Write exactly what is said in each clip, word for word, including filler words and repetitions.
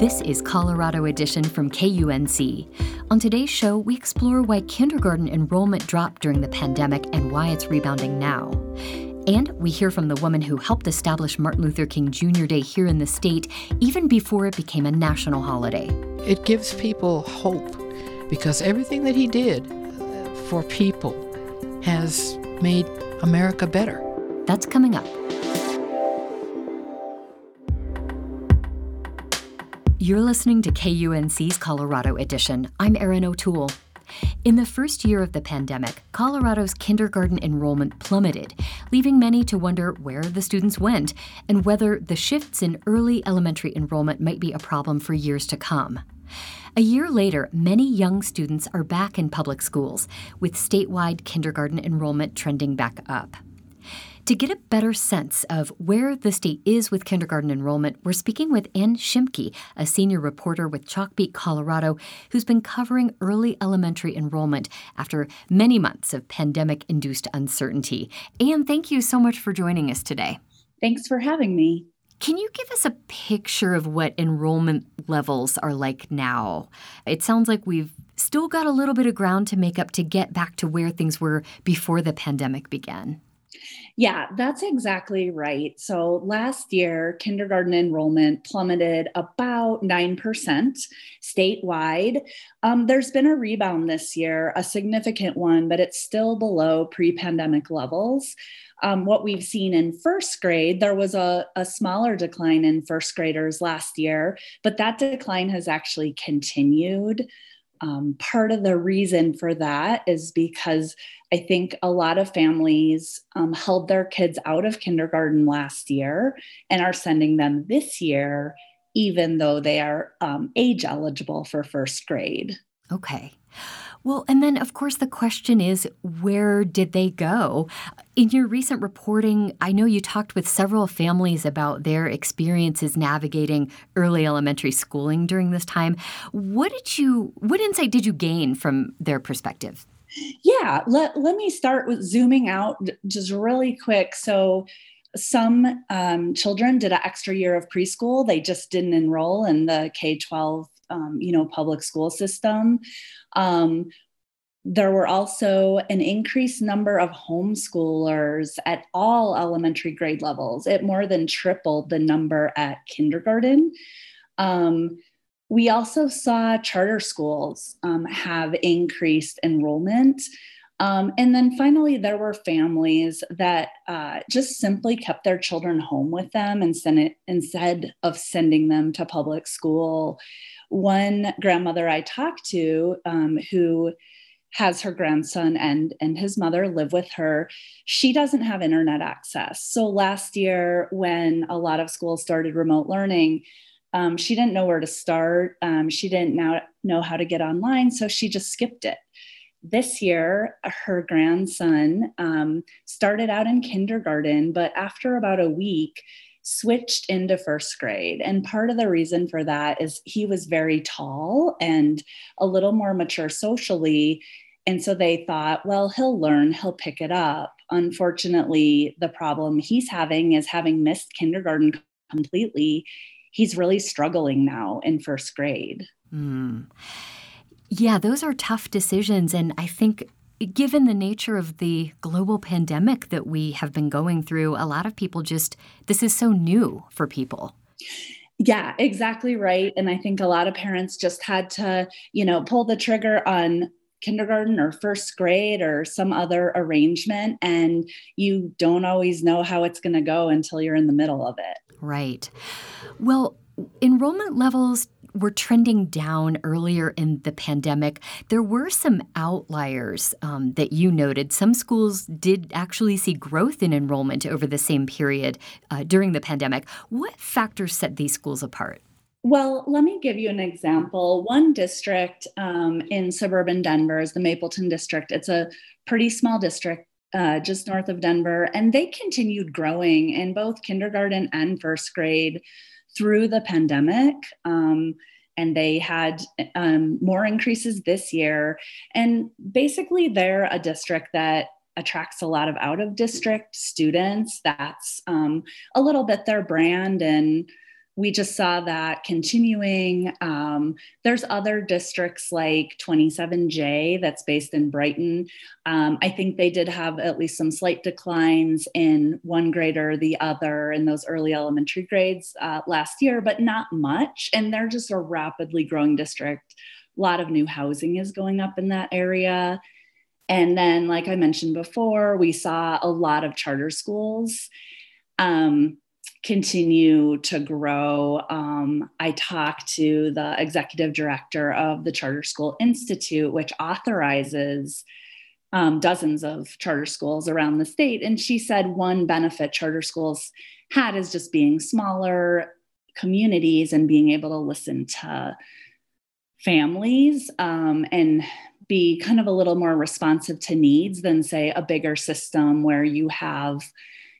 This is Colorado Edition from K U N C. On today's show, we explore why kindergarten enrollment dropped during the pandemic and why it's rebounding now. And we hear from the woman who helped establish Martin Luther King Junior Day here in the state, even before it became a national holiday. It gives people hope, because everything that he did for people has made America better. That's coming up. You're listening to K U N C's Colorado Edition. I'm Erin O'Toole. In the first year of the pandemic, Colorado's kindergarten enrollment plummeted, leaving many to wonder where the students went and whether the shifts in early elementary enrollment might be a problem for years to come. A year later, many young students are back in public schools, with statewide kindergarten enrollment trending back up. To get a better sense of where the state is with kindergarten enrollment, we're speaking with Ann Schimke, a senior reporter with Chalkbeat Colorado, who's been covering early elementary enrollment after many months of pandemic-induced uncertainty. Ann, thank you so much for joining us today. Thanks for having me. Can you give us a picture of what enrollment levels are like now? It sounds like we've still got a little bit of ground to make up to get back to where things were before the pandemic began. Yeah, that's exactly right. So last year, kindergarten enrollment plummeted about nine percent statewide. Um, there's been a rebound this year, a significant one, but it's still below pre-pandemic levels. Um, what we've seen in first grade, there was a, a smaller decline in first graders last year, but that decline has actually continued. Um, part of the reason for that is because I think a lot of families um, held their kids out of kindergarten last year and are sending them this year, even though they are um, age eligible for first grade. Okay. Well, and then, of course, the question is, where did they go? In your recent reporting, I know you talked with several families about their experiences navigating early elementary schooling during this time. What did you, what insight did you gain from their perspective? Yeah, let, let me start with zooming out just really quick. So some um, children did an extra year of preschool. They just didn't enroll in the K through twelve Um, you know, public school system. Um, there were also an increased number of homeschoolers at all elementary grade levels. It more than tripled the number at kindergarten. Um, we also saw charter schools um, have increased enrollment. Um, and then finally, there were families that uh, just simply kept their children home with them and sent it, instead of sending them to public school. One grandmother I talked to, um, who has her grandson and, and his mother live with her, she doesn't have internet access. So last year, when a lot of schools started remote learning, um, she didn't know where to start. Um, she didn't now know how to get online, so she just skipped it. This year, her grandson um, started out in kindergarten, but after about a week, switched into first grade. And part of the reason for that is he was very tall and a little more mature socially. And so they thought, well, he'll learn, he'll pick it up. Unfortunately, the problem he's having is having missed kindergarten completely. He's really struggling now in first grade. Mm. Yeah, those are tough decisions. And I think given the nature of the global pandemic that we have been going through, a lot of people just, this is so new for people. Yeah, exactly right. And I think a lot of parents just had to, you know, pull the trigger on kindergarten or first grade or some other arrangement. And you don't always know how it's going to go until you're in the middle of it. Right. Well, enrollment levels were trending down earlier in the pandemic. There were some outliers um, that you noted. Some schools did actually see growth in enrollment over the same period uh, during the pandemic. What factors set these schools apart? Well, let me give you an example. One district um, in suburban Denver is the Mapleton District. It's a pretty small district uh, just north of Denver, and they continued growing in both kindergarten and first grade through the pandemic, um, and they had um, more increases this year. And basically, they're a district that attracts a lot of out-of-district students. That's um, a little bit their brand, and we just saw that continuing. Um, there's other districts like twenty-seven J that's based in Brighton. Um, I think they did have at least some slight declines in one grade or the other in those early elementary grades uh, last year, but not much. And they're just a rapidly growing district. A lot of new housing is going up in that area. And then, like I mentioned before, we saw a lot of charter schools um, continue to grow. Um, I talked to the executive director of the Charter School Institute, which authorizes um, dozens of charter schools around the state. And she said one benefit charter schools had is just being smaller communities and being able to listen to families um, and be kind of a little more responsive to needs than, say, a bigger system where you have,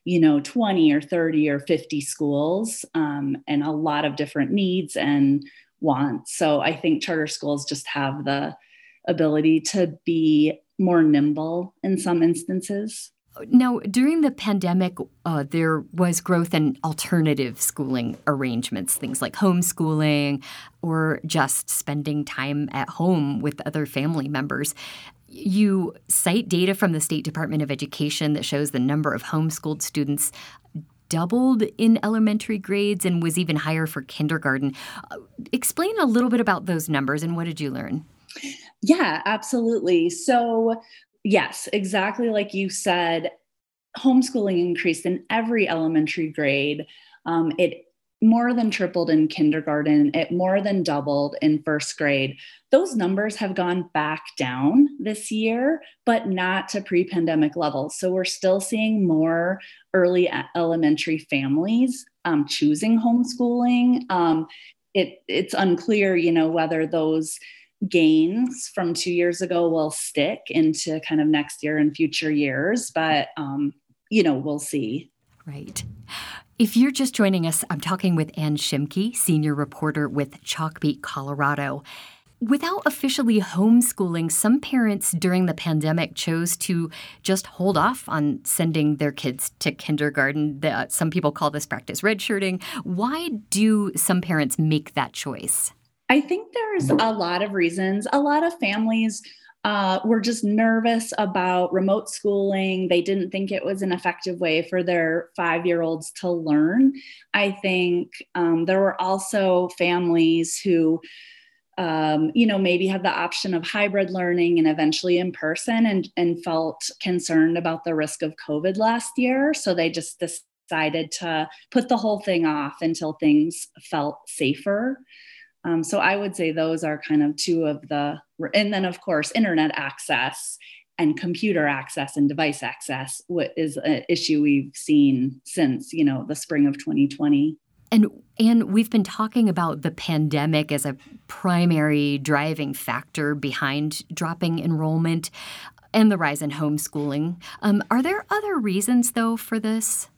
you know, twenty or thirty or fifty schools um, and a lot of different needs and wants. So I think charter schools just have the ability to be more nimble in some instances. Now, during the pandemic, uh, there was growth in alternative schooling arrangements, things like homeschooling or just spending time at home with other family members. You cite data from the State Department of Education that shows the number of homeschooled students doubled in elementary grades and was even higher for kindergarten. Uh, explain a little bit about those numbers and what did you learn? Yeah, absolutely. So... Yes, exactly like you said, homeschooling increased in every elementary grade. Um, it more than tripled in kindergarten. It more than doubled in first grade. Those numbers have gone back down this year, but not to pre-pandemic levels. So we're still seeing more early elementary families um, choosing homeschooling. Um, it, it's unclear, you know, whether those gains from two years ago will stick into kind of next year and future years, but, um, you know, we'll see. Right. If you're just joining us, I'm talking with Ann Schimke, senior reporter with Chalkbeat Colorado. Without officially homeschooling, some parents during the pandemic chose to just hold off on sending their kids to kindergarten. Some people call this practice redshirting. Why do some parents make that choice? I think there's a lot of reasons. A lot of families uh, were just nervous about remote schooling. They didn't think it was an effective way for their five-year-olds to learn. I think um, there were also families who, um, you know, maybe had the option of hybrid learning and eventually in person and, and felt concerned about the risk of COVID last year. So they just decided to put the whole thing off until things felt safer. Um, so I would say those are kind of two of the, and then of course, internet access and computer access and device access is an issue we've seen since, you know, the spring of twenty twenty. And and we've been talking about the pandemic as a primary driving factor behind dropping enrollment and the rise in homeschooling. Um, are there other reasons though for this?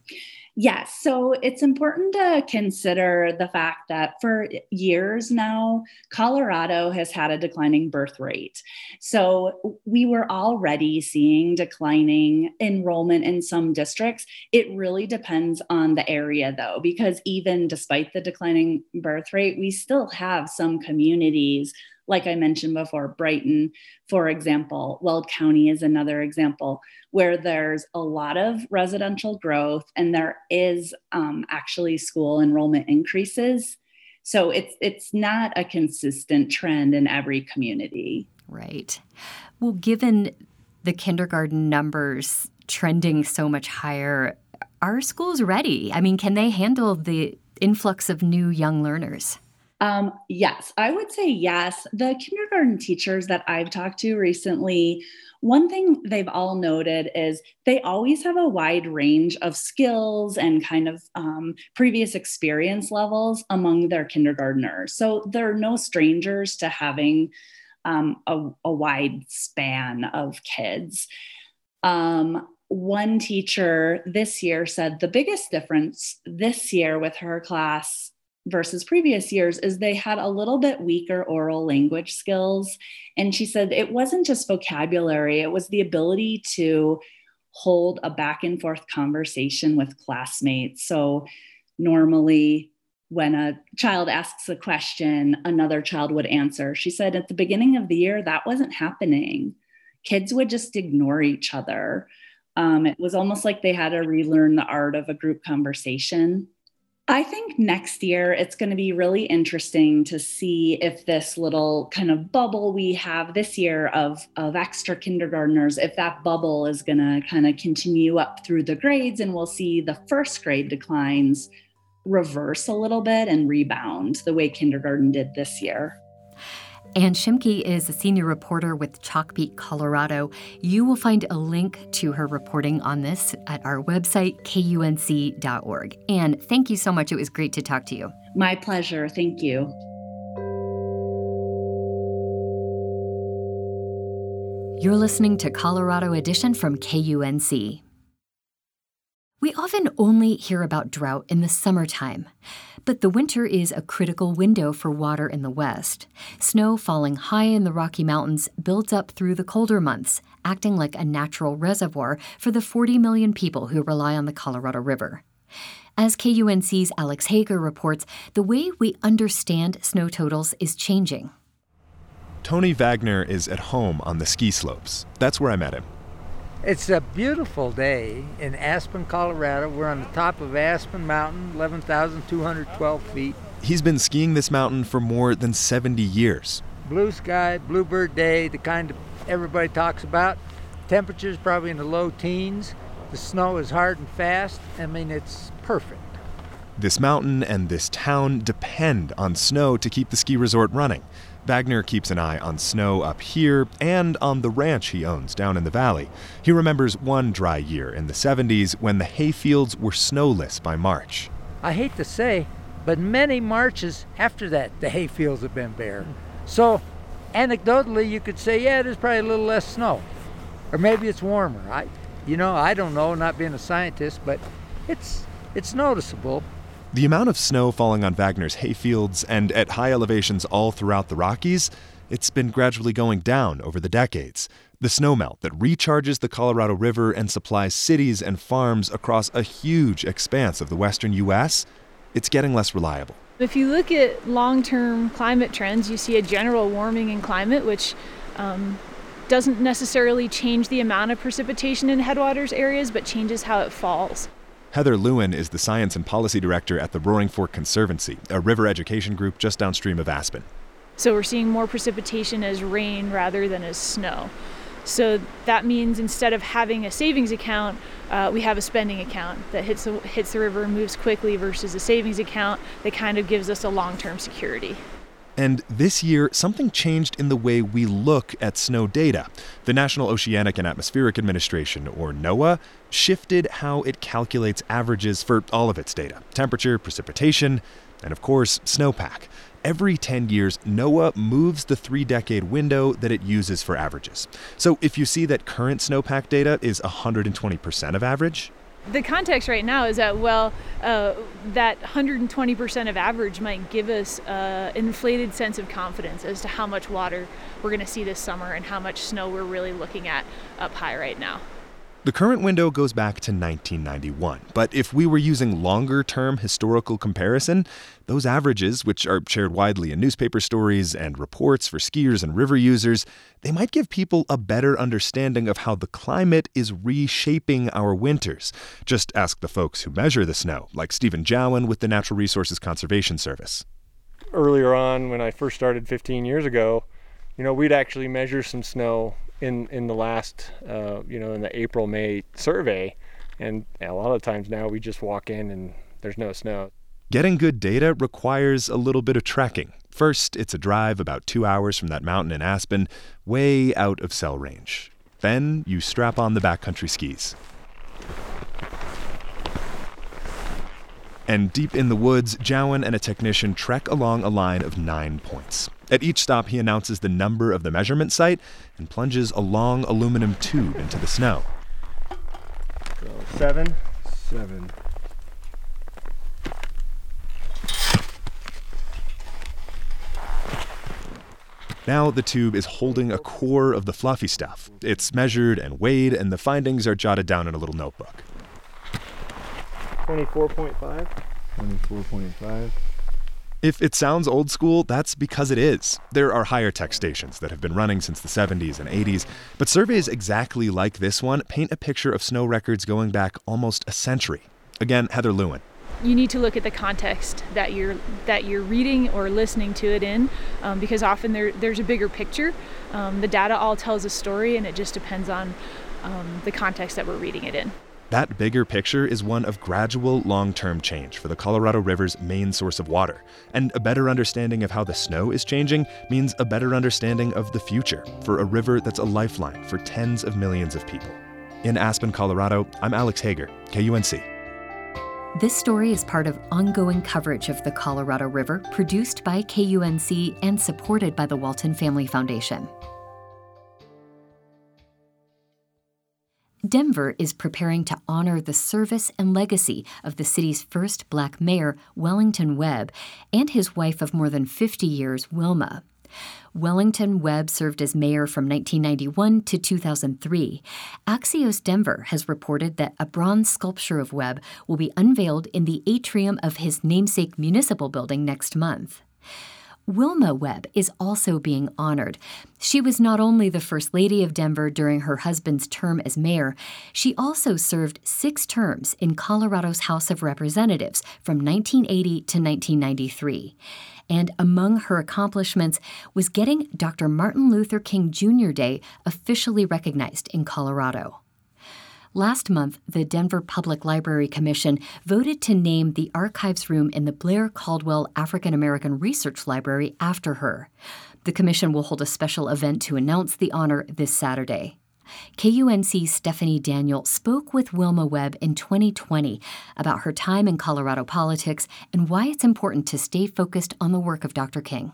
Yes. So it's important to consider the fact that for years now, Colorado has had a declining birth rate. So we were already seeing declining enrollment in some districts. It really depends on the area, though, because even despite the declining birth rate, we still have some communities, like I mentioned before, Brighton, for example, Weld County is another example where there's a lot of residential growth and there is um, actually school enrollment increases. So it's it's not a consistent trend in every community. Right. Well, given the kindergarten numbers trending so much higher, are schools ready? I mean, can they handle the influx of new young learners? Um, yes, I would say yes. The kindergarten teachers that I've talked to recently, one thing they've all noted is they always have a wide range of skills and kind of um, previous experience levels among their kindergartners. So they're no strangers to having um, a, a wide span of kids. Um, one teacher this year said the biggest difference this year with her class versus previous years is they had a little bit weaker oral language skills. And she said it wasn't just vocabulary, it was the ability to hold a back and forth conversation with classmates. So normally when a child asks a question, another child would answer. She said at the beginning of the year, that wasn't happening. Kids would just ignore each other. Um, it was almost like they had to relearn the art of a group conversation. I think next year it's going to be really interesting to see if this little kind of bubble we have this year of, of extra kindergartners, if that bubble is going to kind of continue up through the grades, and we'll see the first grade declines reverse a little bit and rebound the way kindergarten did this year. Ann Schimke is a senior reporter with Chalkbeat Colorado. You will find a link to her reporting on this at our website, K U N C dot org. Ann, thank you so much. It was great to talk to you. My pleasure. Thank you. You're listening to Colorado Edition from K U N C. We often only hear about drought in the summertime. But the winter is a critical window for water in the West. Snow falling high in the Rocky Mountains built up through the colder months, acting like a natural reservoir for the forty million people who rely on the Colorado River. As K U N C's Alex Hager reports, the way we understand snow totals is changing. Tony Wagner is at home on the ski slopes. That's where I met him. It's a beautiful day in Aspen, Colorado. We're on the top of Aspen Mountain, eleven thousand two hundred twelve feet. He's been skiing this mountain for more than seventy years. Blue sky, bluebird day, the kind everybody talks about. Temperature's probably in the low teens. The snow is hard and fast. I mean, it's perfect. This mountain and this town depend on snow to keep the ski resort running. Wagner keeps an eye on snow up here and on the ranch he owns down in the valley. He remembers one dry year in the seventies when the hayfields were snowless by March. I hate to say, but many Marches after that, the hayfields have been bare. So anecdotally, you could say, yeah, there's probably a little less snow. Or maybe it's warmer. I, you know, I don't know, not being a scientist, but it's it's noticeable. The amount of snow falling on Wagner's hayfields and at high elevations all throughout the Rockies, it's been gradually going down over the decades. The snowmelt that recharges the Colorado River and supplies cities and farms across a huge expanse of the western U S, it's getting less reliable. If you look at long-term climate trends, you see a general warming in climate, which um, doesn't necessarily change the amount of precipitation in headwaters areas, but changes how it falls. Heather Lewin is the science and policy director at the Roaring Fork Conservancy, a river education group just downstream of Aspen. So we're seeing more precipitation as rain rather than as snow. So that means instead of having a savings account, uh, we have a spending account that hits the, hits the river and moves quickly versus a savings account that kind of gives us a long-term security. And this year, something changed in the way we look at snow data. The National Oceanic and Atmospheric Administration, or NOAA, shifted how it calculates averages for all of its data: temperature, precipitation, and of course, snowpack. Every ten years, NOAA moves the three-decade window that it uses for averages. So if you see that current snowpack data is one hundred twenty percent of average, the context right now is that, well, uh, that one hundred twenty percent of average might give us uh, an inflated sense of confidence as to how much water we're going to see this summer and how much snow we're really looking at up high right now. The current window goes back to nineteen ninety-one, but if we were using longer-term historical comparison, those averages, which are shared widely in newspaper stories and reports for skiers and river users, they might give people a better understanding of how the climate is reshaping our winters. Just ask the folks who measure the snow, like Stephen Jowan with the Natural Resources Conservation Service. Earlier on, when I first started fifteen years ago, you know, we'd actually measure some snow in in the last, uh, you know, in the April, May survey. And a lot of times now we just walk in and there's no snow. Getting good data requires a little bit of trekking. First, it's a drive about two hours from that mountain in Aspen, way out of cell range. Then you strap on the backcountry skis. And deep in the woods, Jowan and a technician trek along a line of nine points. At each stop, he announces the number of the measurement site and plunges a long aluminum tube into the snow. So seven. Seven. Now the tube is holding a core of the fluffy stuff. It's measured and weighed, and the findings are jotted down in a little notebook. twenty-four point five. twenty-four point five. If it sounds old school, that's because it is. There are higher tech stations that have been running since the seventies and eighties, but surveys exactly like this one paint a picture of snow records going back almost a century. Again, Heather Lewin. You need to look at the context that you're that you're reading or listening to it in, um, because often there there's a bigger picture. Um, the data all tells a story, and it just depends on um, the context that we're reading it in. That bigger picture is one of gradual long-term change for the Colorado River's main source of water. And a better understanding of how the snow is changing means a better understanding of the future for a river that's a lifeline for tens of millions of people. In Aspen, Colorado, I'm Alex Hager, K U N C. This story is part of ongoing coverage of the Colorado River, produced by K U N C and supported by the Walton Family Foundation. Denver is preparing to honor the service and legacy of the city's first Black mayor, Wellington Webb, and his wife of more than fifty years, Wilma. Wellington Webb served as mayor from nineteen ninety-one to two thousand three. Axios Denver has reported that a bronze sculpture of Webb will be unveiled in the atrium of his namesake municipal building next month. Wilma Webb is also being honored. She was not only the First Lady of Denver during her husband's term as mayor, she also served six terms in Colorado's House of Representatives from nineteen eighty to nineteen ninety-three. And among her accomplishments was getting Doctor Martin Luther King Junior Day officially recognized in Colorado. Last month, the Denver Public Library Commission voted to name the archives room in the Blair Caldwell African American Research Library after her. The commission will hold a special event to announce the honor this Saturday. K U N C's Stephanie Daniel spoke with Wilma Webb in twenty twenty about her time in Colorado politics and why it's important to stay focused on the work of Doctor King.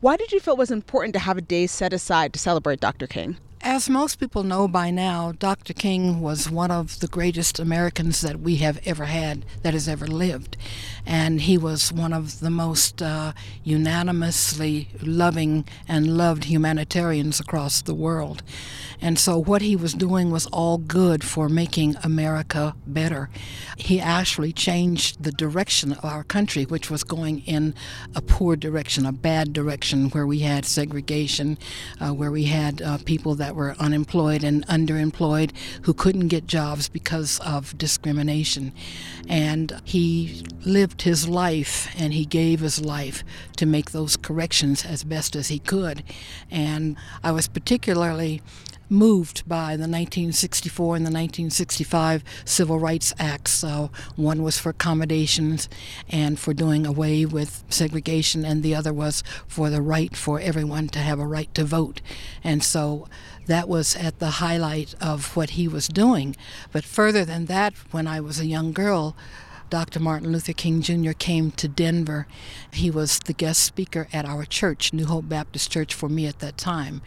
Why did you feel it was important to have a day set aside to celebrate Doctor King? As most people know by now, Doctor King was one of the greatest Americans that we have ever had, that has ever lived. And he was one of the most uh, unanimously loving and loved humanitarians across the world. And so what he was doing was all good for making America better. He actually changed the direction of our country, which was going in a poor direction, a bad direction, where we had segregation, uh, where we had uh, people that were unemployed and underemployed who couldn't get jobs because of discrimination. And he lived his life and he gave his life to make those corrections as best as he could. And I was particularly moved by the nineteen sixty-four and the nineteen sixty-five Civil Rights Acts. So one was for accommodations and for doing away with segregation, and the other was for the right for everyone to have a right to vote. And so that was at the highlight of what he was doing. But further than that, when I was a young girl, Doctor Martin Luther King Junior came to Denver. He was the guest speaker at our church, New Hope Baptist Church, for me at that time.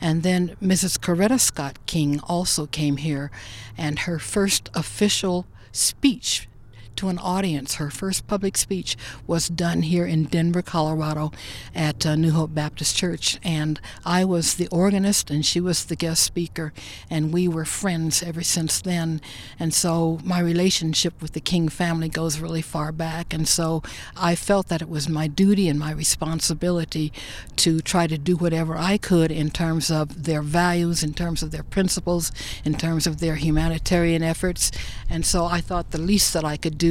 And then Missus Coretta Scott King also came here, and her first official speech to an audience, her first public speech, was done here in Denver, Colorado at uh, New Hope Baptist Church. And I was the organist and she was the guest speaker, and we were friends ever since then. And so my relationship with the King family goes really far back, and so I felt that it was my duty and my responsibility to try to do whatever I could in terms of their values, in terms of their principles, in terms of their humanitarian efforts. And so I thought the least that I could do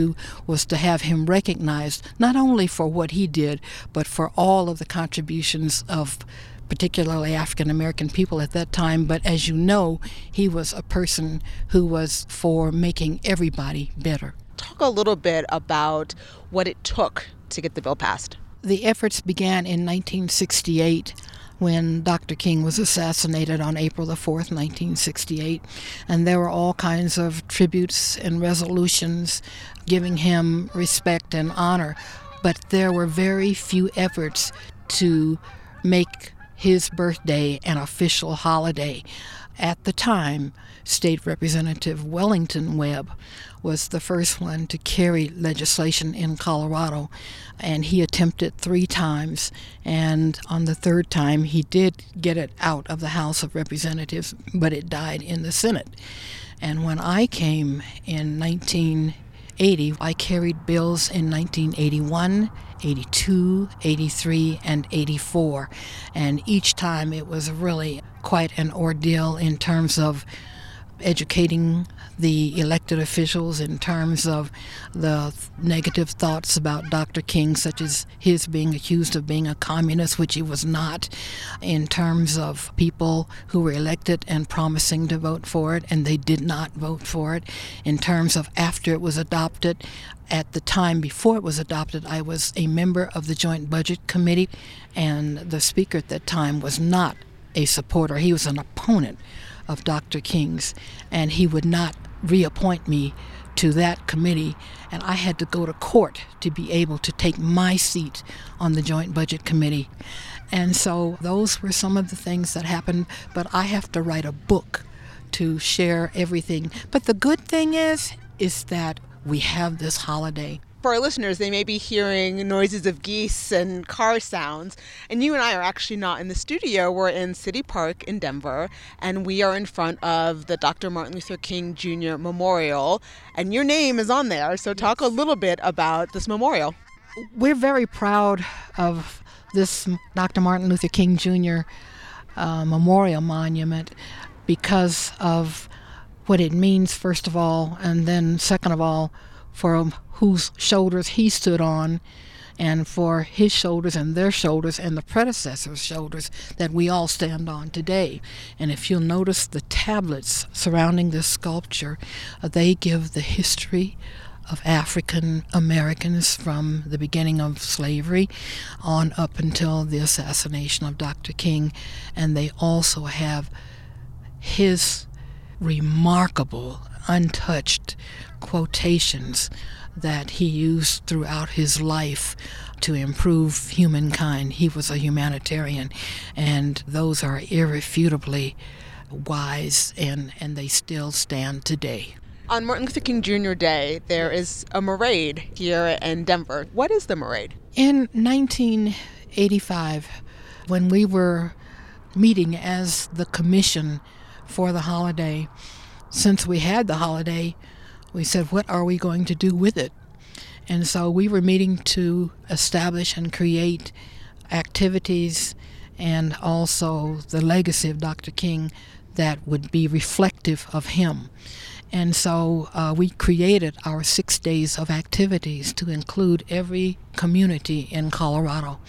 was to have him recognized, not only for what he did, but for all of the contributions of particularly African American people at that time. But as you know, he was a person who was for making everybody better. Talk a little bit about what it took to get the bill passed. The efforts began in nineteen sixty-eight. When Doctor King was assassinated on April the fourth, nineteen sixty-eight. And there were all kinds of tributes and resolutions giving him respect and honor. But there were very few efforts to make his birthday an official holiday. At the time, State Representative Wellington Webb was the first one to carry legislation in Colorado, and he attempted three times, and on the third time he did get it out of the House of Representatives, but it died in the Senate. And when I came in 19 eighty, I carried bills in nineteen eighty-one, eighty-two, eighty-three, and eighty-four. And each time it was really quite an ordeal in terms of educating the elected officials in terms of the negative thoughts about Doctor King, such as his being accused of being a communist, which he was not, in terms of people who were elected and promising to vote for it, and they did not vote for it, in terms of after it was adopted. At the time before it was adopted, I was a member of the Joint Budget Committee, and the speaker at that time was not a supporter. He was an opponent of Doctor King's, and he would not reappoint me to that committee, and I had to go to court to be able to take my seat on the Joint Budget Committee. And so those were some of the things that happened, but I have to write a book to share everything. But the good thing is, is that we have this holiday. For our listeners, they may be hearing noises of geese and car sounds, and you and I are actually not in the studio. We're in City Park in Denver, and we are in front of the Doctor Martin Luther King Junior Memorial, and your name is on there, so talk a little bit about this memorial. We're very proud of this Doctor Martin Luther King Junior Uh, Memorial Monument because of what it means, first of all, and then second of all, for whose shoulders he stood on, and for his shoulders and their shoulders and the predecessors' shoulders that we all stand on today. And if you'll notice the tablets surrounding this sculpture, they give the history of African Americans from the beginning of slavery on up until the assassination of Doctor King. And they also have his remarkable, untouched quotations that he used throughout his life to improve humankind. He was a humanitarian, and those are irrefutably wise, and, and they still stand today. On Martin Luther King Junior Day, there is a parade here in Denver. What is the parade? In nineteen eighty-five, when we were meeting as the commission for the holiday, since we had the holiday, we said, what are we going to do with it? And so we were meeting to establish and create activities and also the legacy of Doctor King that would be reflective of him. And so uh, we created our six days of activities to include every community in Colorado.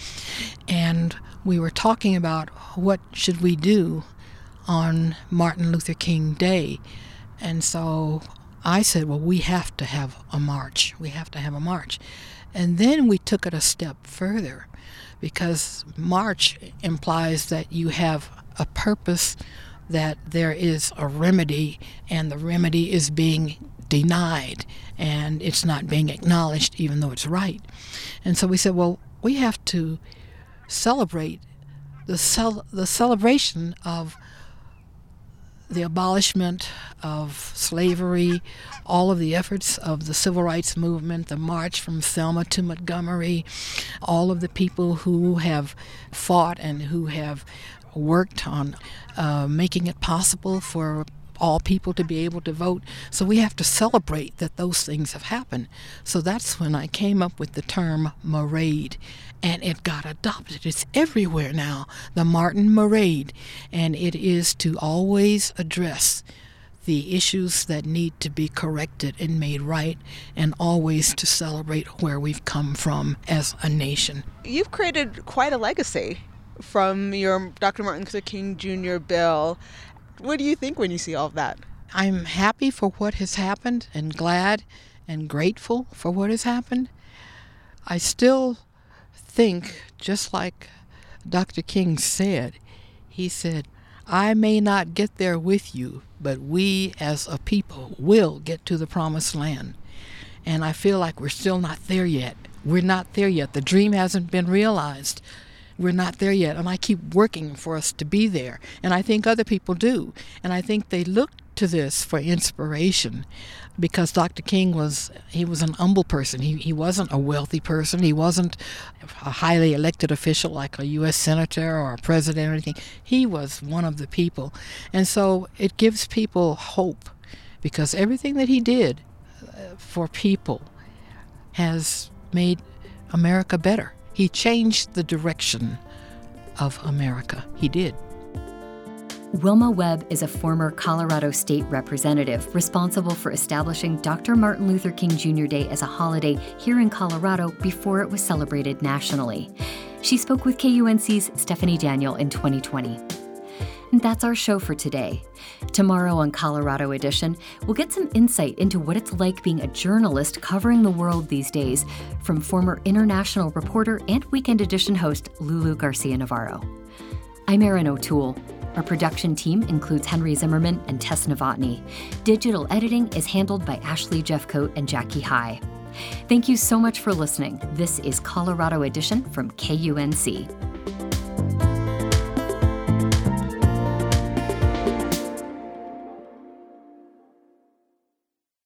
And we were talking about what should we do on Martin Luther King Day. And so I said, well, we have to have a march. We have to have a march. And then we took it a step further, because march implies that you have a purpose, that there is a remedy, and the remedy is being denied, and it's not being acknowledged, even though it's right. And so we said, well, we have to celebrate the cel- the celebration of the abolishment of slavery, all of the efforts of the Civil Rights Movement, the march from Selma to Montgomery, all of the people who have fought and who have worked on uh, making it possible for all people to be able to vote. So we have to celebrate that those things have happened. So that's when I came up with the term parade, and it got adopted. It's everywhere now, the Martin Parade, and it is to always address the issues that need to be corrected and made right, and always to celebrate where we've come from as a nation. You've created quite a legacy from your Doctor Martin Luther King Junior bill. What do you think when you see all of that? I'm happy for what has happened, and glad and grateful for what has happened. I still think, just like Doctor King said, he said, I may not get there with you, but we as a people will get to the promised land. And I feel like we're still not there yet. We're not there yet. The dream hasn't been realized. We're not there yet, and I keep working for us to be there, and I think other people do, and I think they look to this for inspiration, because Doctor King was he was an humble person. He he wasn't a wealthy person. He wasn't a highly elected official like a U S senator or a president or anything. He was one of the people, and so it gives people hope, because everything that he did, for people has made America better. He changed the direction of America. He did. Wilma Webb is a former Colorado state representative responsible for establishing Doctor Martin Luther King Junior Day as a holiday here in Colorado before it was celebrated nationally. She spoke with K U N C's Stephanie Daniel in twenty twenty. And that's our show for today. Tomorrow on Colorado Edition, we'll get some insight into what it's like being a journalist covering the world these days from former international reporter and Weekend Edition host Lulu Garcia Navarro. I'm Erin O'Toole. Our production team includes Henry Zimmerman and Tess Novotny. Digital editing is handled by Ashley Jeffcoat and Jackie High. Thank you so much for listening. This is Colorado Edition from K U N C.